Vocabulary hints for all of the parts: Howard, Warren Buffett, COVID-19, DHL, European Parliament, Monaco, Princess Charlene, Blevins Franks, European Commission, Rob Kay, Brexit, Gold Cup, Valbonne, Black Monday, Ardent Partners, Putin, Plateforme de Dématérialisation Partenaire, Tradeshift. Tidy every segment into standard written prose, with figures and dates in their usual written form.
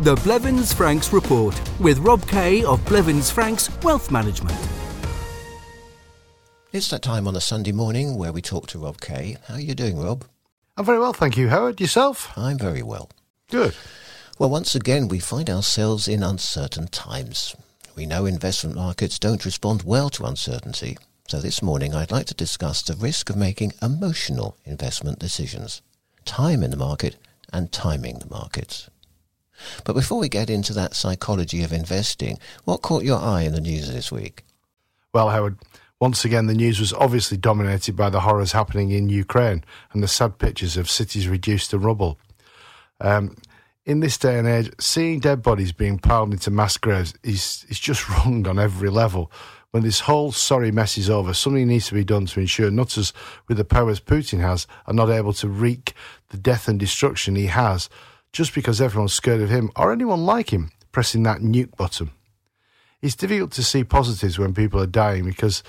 The Blevins Franks Report with Rob Kay of Blevins Franks Wealth Management. It's that time on a Sunday morning where we talk to Rob Kay. How are you doing, Rob? I'm very well, thank you, Howard. Yourself? I'm very well. Good. Well, once again, we find ourselves in uncertain times. We know investment markets don't respond well to uncertainty. So this morning, I'd like to discuss the risk of making emotional investment decisions, time in the market and timing the markets. But before we get into that psychology of investing, what caught your eye in the news this week? Well, Howard, once again, the news was obviously dominated by the horrors happening in Ukraine and the sad pictures of cities reduced to rubble. In this day and age, seeing dead bodies being piled into mass graves is just wrong on every level. When this whole sorry mess is over, something needs to be done to ensure nutters with the powers Putin has are not able to wreak the death and destruction he has, just because everyone's scared of him or anyone like him pressing that nuke button. It's difficult to see positives when people are dying because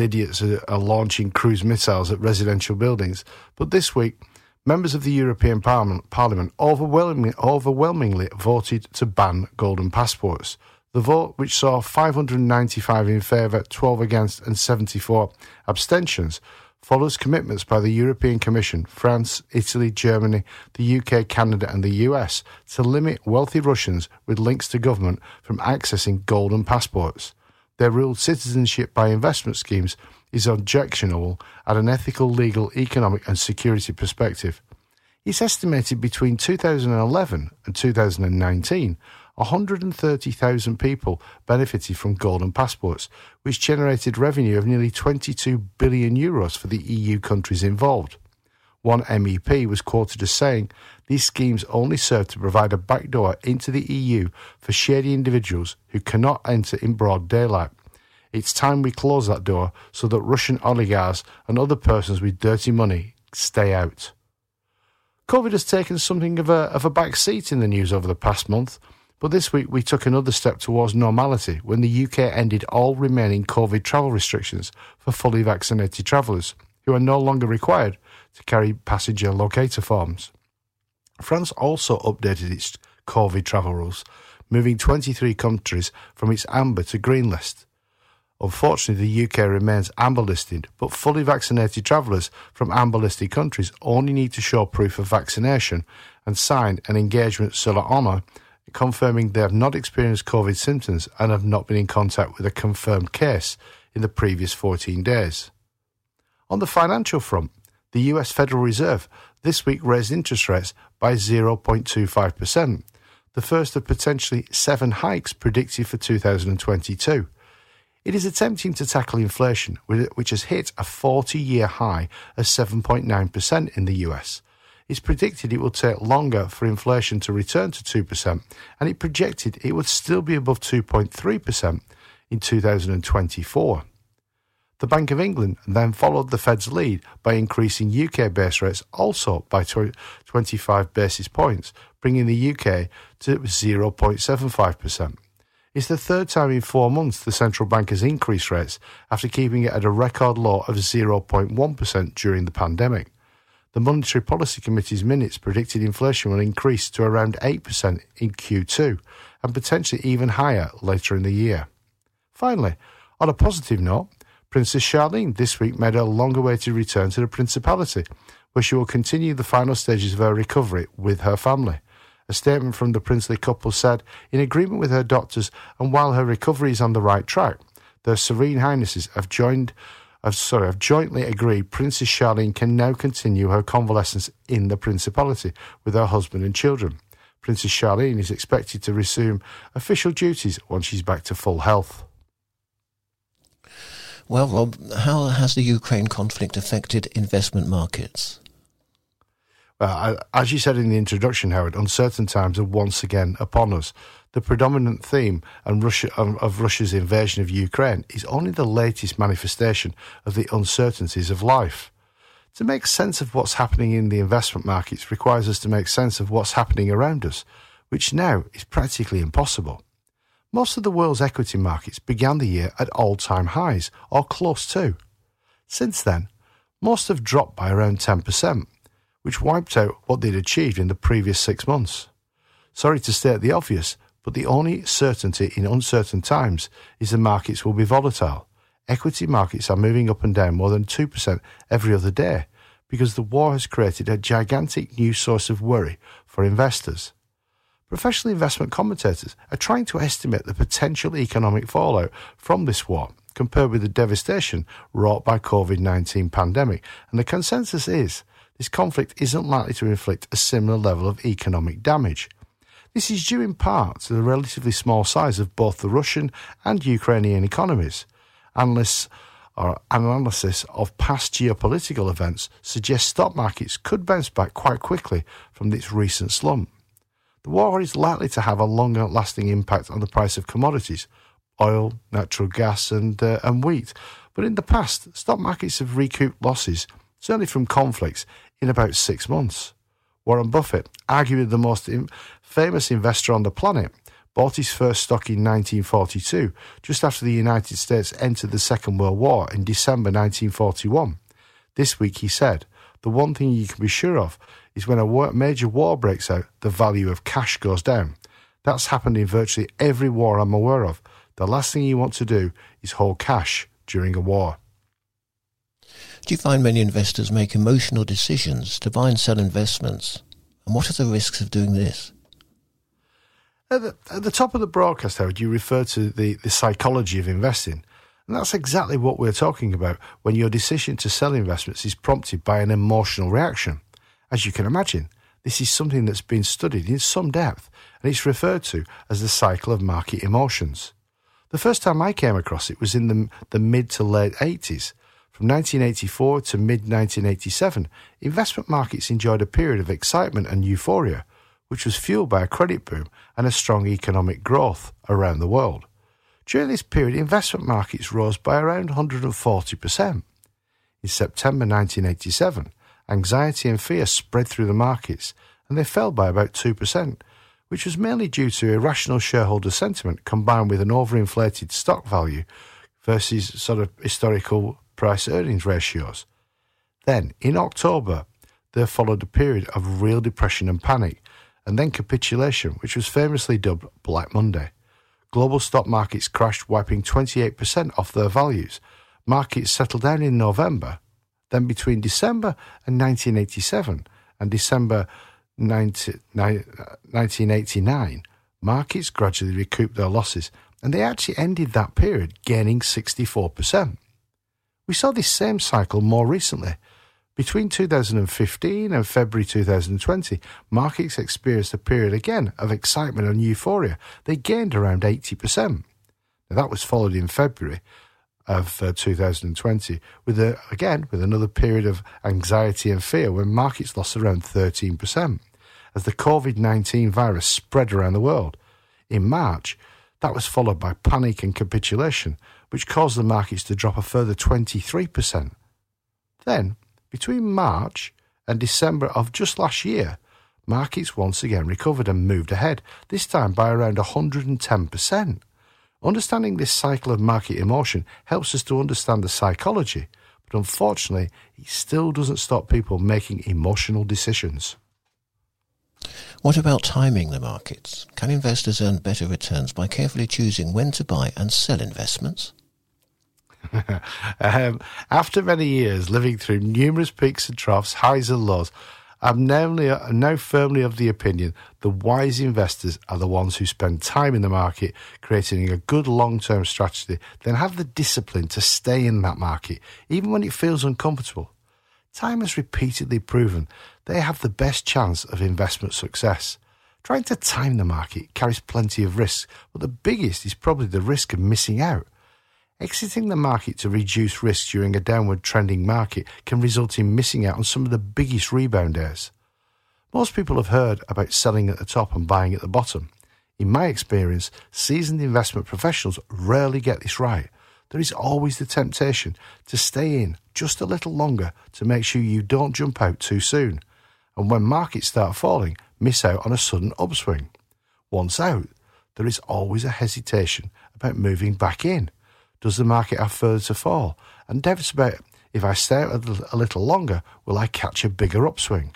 idiots are launching cruise missiles at residential buildings. But this week, members of the European Parliament overwhelmingly voted to ban golden passports. The vote, which saw 595 in favour, 12 against and 74 abstentions, follows commitments by the European Commission, France, Italy, Germany, the UK, Canada and the US to limit wealthy Russians with links to government from accessing golden passports. Their ruled citizenship by investment schemes is objectionable at an ethical, legal, economic and security perspective. It's estimated between 2011 and 2019, 130,000 people benefited from golden passports, which generated revenue of nearly 22 billion euros for the EU countries involved. One MEP was quoted as saying, "These schemes only serve to provide a backdoor into the EU for shady individuals who cannot enter in broad daylight. It's time we close that door so that Russian oligarchs and other persons with dirty money stay out." COVID has taken something of a back seat in the news over the past month, but this week we took another step towards normality when the UK ended all remaining COVID travel restrictions for fully vaccinated travellers, who are no longer required to carry passenger locator forms. France also updated its COVID travel rules, moving 23 countries from its amber to green list. Unfortunately, the UK remains amber listed, but fully vaccinated travellers from amber listed countries only need to show proof of vaccination and sign an engagement sola honour confirming they have not experienced COVID symptoms and have not been in contact with a confirmed case in the previous 14 days. On the financial front, the US Federal Reserve this week raised interest rates by 0.25%, the first of potentially 7 hikes predicted for 2022. It is attempting to tackle inflation, which has hit a 40-year high of 7.9% in the US. It's predicted it will take longer for inflation to return to 2%, and it projected it would still be above 2.3% in 2024. The Bank of England then followed the Fed's lead by increasing UK base rates also by 25 basis points, bringing the UK to 0.75%. It's the third time in 4 months the central bank has increased rates after keeping it at a record low of 0.1% during the pandemic. The Monetary Policy Committee's minutes predicted inflation will increase to around 8% in Q2 and potentially even higher later in the year. Finally, on a positive note, Princess Charlene this week made her long-awaited return to the Principality, where she will continue the final stages of her recovery with her family. A statement from the princely couple said, "In agreement with her doctors and while her recovery is on the right track, their Serene Highnesses have jointly agreed Princess Charlene can now continue her convalescence in the Principality with her husband and children. Princess Charlene is expected to resume official duties once she's back to full health." Well, Rob, how has the Ukraine conflict affected investment markets? Well, as you said in the introduction, Howard, uncertain times are once again upon us. The predominant theme of Russia's invasion of Ukraine is only the latest manifestation of the uncertainties of life. To make sense of what's happening in the investment markets requires us to make sense of what's happening around us, which now is practically impossible. Most of the world's equity markets began the year at all-time highs, or close to. Since then, most have dropped by around 10%. Which wiped out what they'd achieved in the previous 6 months. Sorry to state the obvious, but the only certainty in uncertain times is the markets will be volatile. Equity markets are moving up and down more than 2% every other day because the war has created a gigantic new source of worry for investors. Professional investment commentators are trying to estimate the potential economic fallout from this war compared with the devastation wrought by COVID-19 pandemic, and the consensus is this conflict isn't likely to inflict a similar level of economic damage. This is due in part to the relatively small size of both the Russian and Ukrainian economies. Analysis of past geopolitical events suggests stock markets could bounce back quite quickly from its recent slump. The war is likely to have a longer-lasting impact on the price of commodities, oil, natural gas and wheat. But in the past, stock markets have recouped losses, certainly from conflicts, in about 6 months. Warren Buffett, arguably the most famous investor on the planet, bought his first stock in 1942, just after the United States entered the Second World War in December 1941. This week he said, "The one thing you can be sure of is when a major war breaks out, the value of cash goes down. That's happened in virtually every war I'm aware of. The last thing you want to do is hold cash during a war." Do you find many investors make emotional decisions to buy and sell investments? And what are the risks of doing this? At the top of the broadcast, Howard, you refer to the psychology of investing. And that's exactly what we're talking about when your decision to sell investments is prompted by an emotional reaction. As you can imagine, this is something that's been studied in some depth, and it's referred to as the cycle of market emotions. The first time I came across it was in the mid to late 80s. From 1984 to mid-1987, investment markets enjoyed a period of excitement and euphoria, which was fueled by a credit boom and a strong economic growth around the world. During this period, investment markets rose by around 140%. In September 1987, anxiety and fear spread through the markets, and they fell by about 2%, which was mainly due to irrational shareholder sentiment combined with an overinflated stock value versus sort of historical price-earnings ratios. Then, in October, there followed a period of real depression and panic, and then capitulation, which was famously dubbed Black Monday. Global stock markets crashed, wiping 28% off their values. Markets settled down in November. Then between December and 1987 and December 1989, markets gradually recouped their losses, and they actually ended that period gaining 64%. We saw this same cycle more recently. Between 2015 and February 2020, markets experienced a period again of excitement and euphoria. They gained around 80%. Now, that was followed in February of 2020 with another period of anxiety and fear when markets lost around 13% as the COVID-19 virus spread around the world. In March, that was followed by panic and capitulation, which caused the markets to drop a further 23%. Then, between March and December of just last year, markets once again recovered and moved ahead, this time by around 110%. Understanding this cycle of market emotion helps us to understand the psychology, but unfortunately, it still doesn't stop people making emotional decisions. What about timing the markets? Can investors earn better returns by carefully choosing when to buy and sell investments? After many years living through numerous peaks and troughs, highs and lows, I'm now firmly of the opinion the wise investors are the ones who spend time in the market creating a good long-term strategy, then have the discipline to stay in that market, even when it feels uncomfortable. Time has repeatedly proven they have the best chance of investment success. Trying to time the market carries plenty of risks, but the biggest is probably the risk of missing out. Exiting the market to reduce risk during a downward trending market can result in missing out on some of the biggest rebound airs. Most people have heard about selling at the top and buying at the bottom. In my experience, seasoned investment professionals rarely get this right. There is always the temptation to stay in just a little longer to make sure you don't jump out too soon. And when markets start falling, miss out on a sudden upswing. Once out, there is always a hesitation about moving back in. Does the market have further to fall? And doubts about if I stay out a little longer, will I catch a bigger upswing?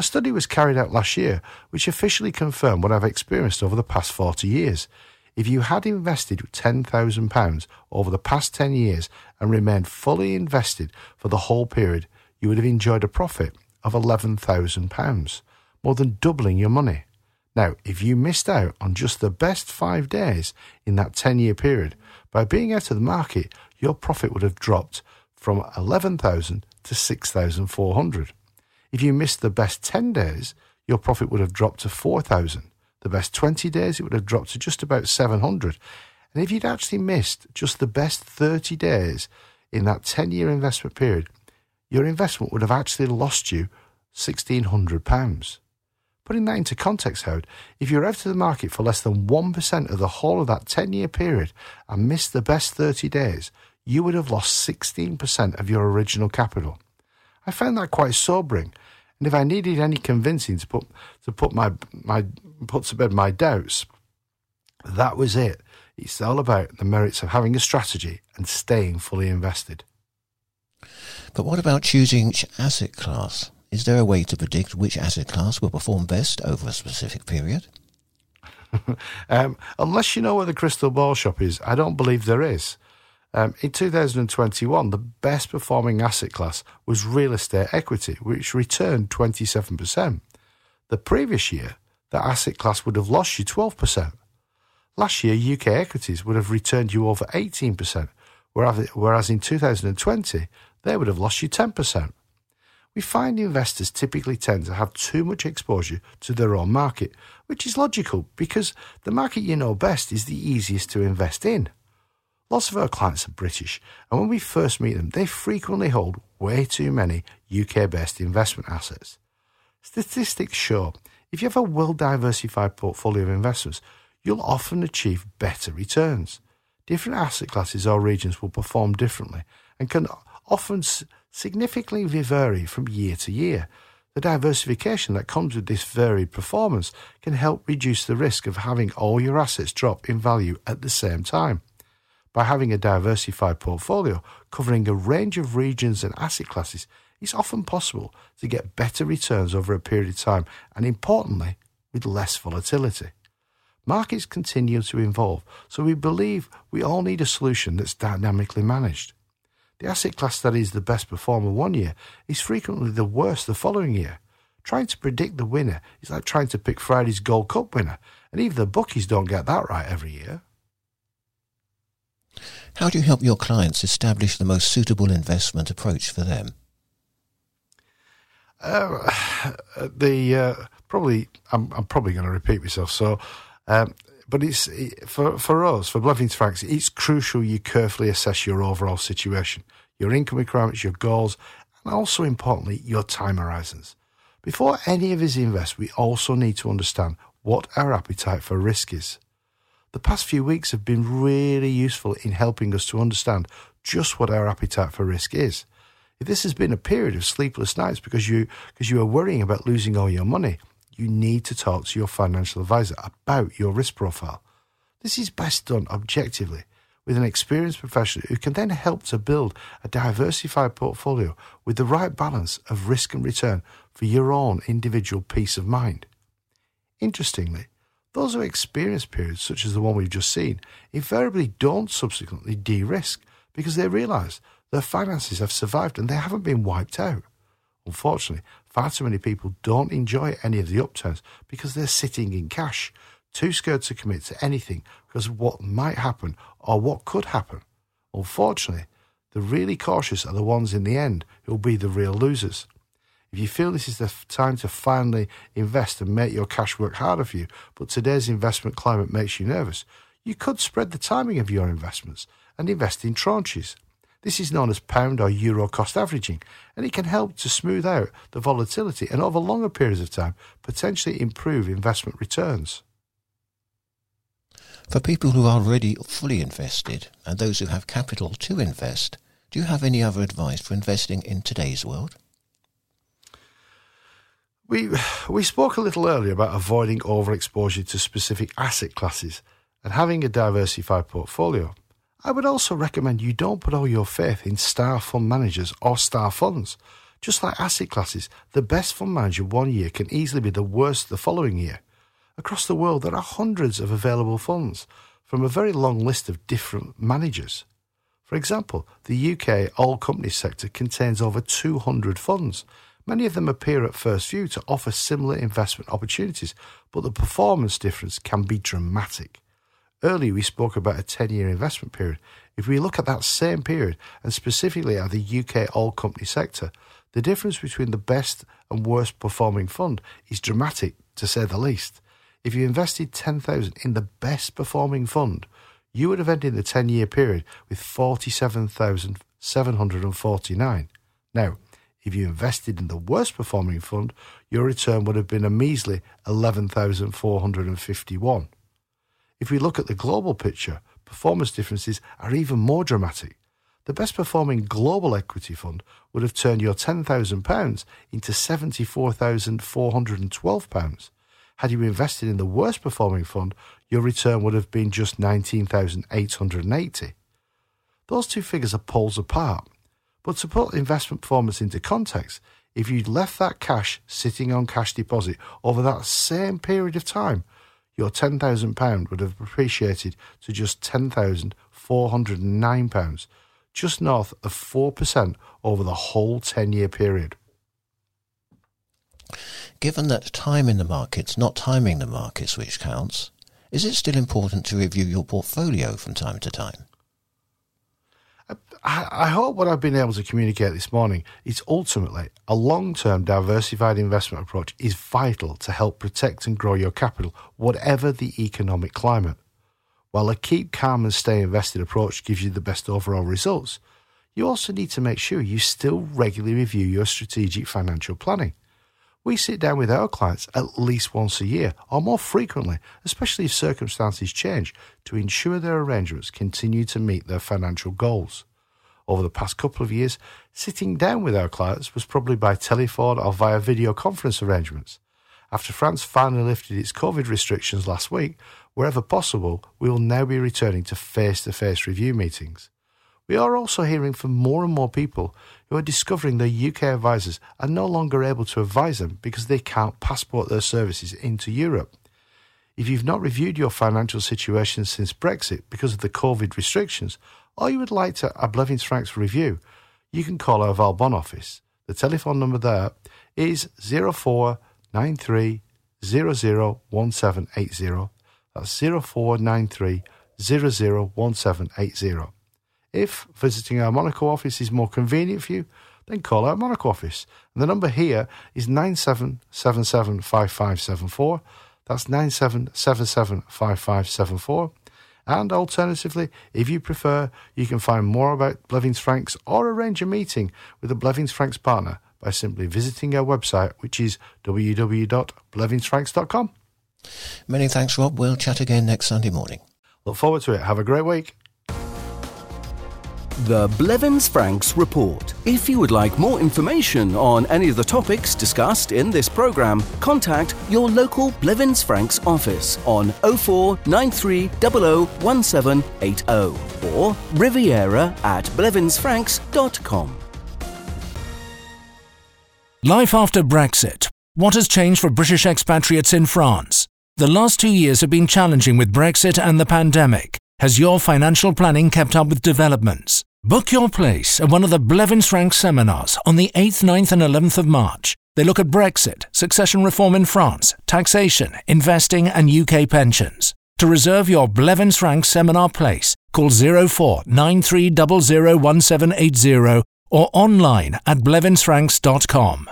A study was carried out last year which officially confirmed what I've experienced over the past 40 years. If you had invested £10,000 over the past 10 years and remained fully invested for the whole period, you would have enjoyed a profit of £11,000, more than doubling your money. Now, if you missed out on just the best 5 days in that 10-year period, by being out of the market, your profit would have dropped from £11,000 to £6,400. If you missed the best 10 days, your profit would have dropped to £4,000. The best 20 days, it would have dropped to just about £700. And if you'd actually missed just the best 30 days in that 10-year investment period, your investment would have actually lost you £1,600. Putting that into context, Howard, if you're out of the market for less than 1% of the whole of that 10-year period and missed the best 30 days, you would have lost 16% of your original capital. I found that quite sobering, and if I needed any convincing to put to bed my doubts, that was it. It's all about the merits of having a strategy and staying fully invested. But what about choosing which asset class? Is there a way to predict which asset class will perform best over a specific period? Unless you know where the crystal ball shop is, I don't believe there is. In 2021, the best performing asset class was real estate equity, which returned 27%. The previous year, that asset class would have lost you 12%. Last year, UK equities would have returned you over 18%, whereas in 2020, they would have lost you 10%. We find investors typically tend to have too much exposure to their own market, which is logical because the market you know best is the easiest to invest in. Lots of our clients are British, and when we first meet them, they frequently hold way too many UK-based investment assets. Statistics show if you have a well-diversified portfolio of investments, you'll often achieve better returns. Different asset classes or regions will perform differently and can often significantly vary from year to year. The diversification that comes with this varied performance can help reduce the risk of having all your assets drop in value at the same time. By having a diversified portfolio covering a range of regions and asset classes, it's often possible to get better returns over a period of time and, importantly, with less volatility. Markets continue to evolve, so we believe we all need a solution that's dynamically managed. The asset class that is the best performer one year is frequently the worst the following year. Trying to predict the winner is like trying to pick Friday's Gold Cup winner, and even the bookies don't get that right every year. How do you help your clients establish the most suitable investment approach for them? I'm probably going to repeat myself. But it's for us, for Blevins Franks, it's crucial you carefully assess your overall situation, your income requirements, your goals, and also importantly, your time horizons. Before any of us invest, we also need to understand what our appetite for risk is. The past few weeks have been really useful in helping us to understand just what our appetite for risk is. If this has been a period of sleepless nights because you are worrying about losing all your money, you need to talk to your financial advisor about your risk profile. This is best done objectively with an experienced professional who can then help to build a diversified portfolio with the right balance of risk and return for your own individual peace of mind. Interestingly, those who experience periods such as the one we've just seen invariably don't subsequently de-risk because they realise their finances have survived and they haven't been wiped out. Unfortunately, far too many people don't enjoy any of the upturns because they're sitting in cash, too scared to commit to anything because of what might happen or what could happen. Unfortunately, the really cautious are the ones in the end who will be the real losers. If you feel this is the time to finally invest and make your cash work harder for you, but today's investment climate makes you nervous, you could spread the timing of your investments and invest in tranches. This is known as pound or euro cost averaging, and it can help to smooth out the volatility and over longer periods of time, potentially improve investment returns. For people who are already fully invested and those who have capital to invest, do you have any other advice for investing in today's world? We spoke a little earlier about avoiding overexposure to specific asset classes and having a diversified portfolio. I would also recommend you don't put all your faith in star fund managers or star funds. Just like asset classes, the best fund manager one year can easily be the worst the following year. Across the world, there are hundreds of available funds from a very long list of different managers. For example, the UK all companies sector contains over 200 funds. Many of them appear at first view to offer similar investment opportunities, but the performance difference can be dramatic. Earlier we spoke about a 10-year investment period. If we look at that same period, and specifically at the UK all-company sector, the difference between the best and worst performing fund is dramatic, to say the least. If you invested $10,000 in the best performing fund, you would have ended the 10-year period with $47,749. Now, if you invested in the worst performing fund, your return would have been a measly $11,451. If we look at the global picture, performance differences are even more dramatic. The best performing global equity fund would have turned your £10,000 into £74,412. Had you invested in the worst performing fund, your return would have been just $19,880. Those two figures are poles apart. But to put investment performance into context, if you'd left that cash sitting on cash deposit over that same period of time, your £10,000 would have appreciated to just £10,409, just north of 4% over the whole 10-year period. Given that time in the markets, not timing the markets, which counts, is it still important to review your portfolio from time to time? I hope what I've been able to communicate this morning is ultimately a long-term diversified investment approach is vital to help protect and grow your capital, whatever the economic climate. While a keep calm and stay invested approach gives you the best overall results, you also need to make sure you still regularly review your strategic financial planning. We sit down with our clients at least once a year, or more frequently, especially if circumstances change, to ensure their arrangements continue to meet their financial goals. Over the past couple of years, sitting down with our clients was probably by telephone or via video conference arrangements. After France finally lifted its COVID restrictions last week, wherever possible, we will now be returning to face-to-face review meetings. We are also hearing from more and more people who are discovering their UK advisors are no longer able to advise them because they can't passport their services into Europe. If you've not reviewed your financial situation since Brexit because of the COVID restrictions, or you would like to a Blevins Franks review, you can call our Valbonne office. The telephone number there is 0493 001780. That's 0493 001780. If visiting our Monaco office is more convenient for you, then call our Monaco office. And the number here is 97775574. That's 97775574. And alternatively, if you prefer, you can find more about Blevins Franks or arrange a meeting with a Blevins Franks partner by simply visiting our website, which is www.blevinsfranks.com. Many thanks, Rob. We'll chat again next Sunday morning. Look forward to it. Have a great week. The Blevins Franks Report. If you would like more information on any of the topics discussed in this programme, contact your local Blevins Franks office on 0493001780 or riviera@blevinsfranks.com. Life after Brexit. What has changed for British expatriates in France? The last 2 years have been challenging with Brexit and the pandemic. Has your financial planning kept up with developments? Book your place at one of the Blevins Franks seminars on the 8th, 9th and 11th of March. They look at Brexit, succession reform in France, taxation, investing and UK pensions. To reserve your Blevins Franks seminar place, call 0493001780 or online at blevinsfranks.com.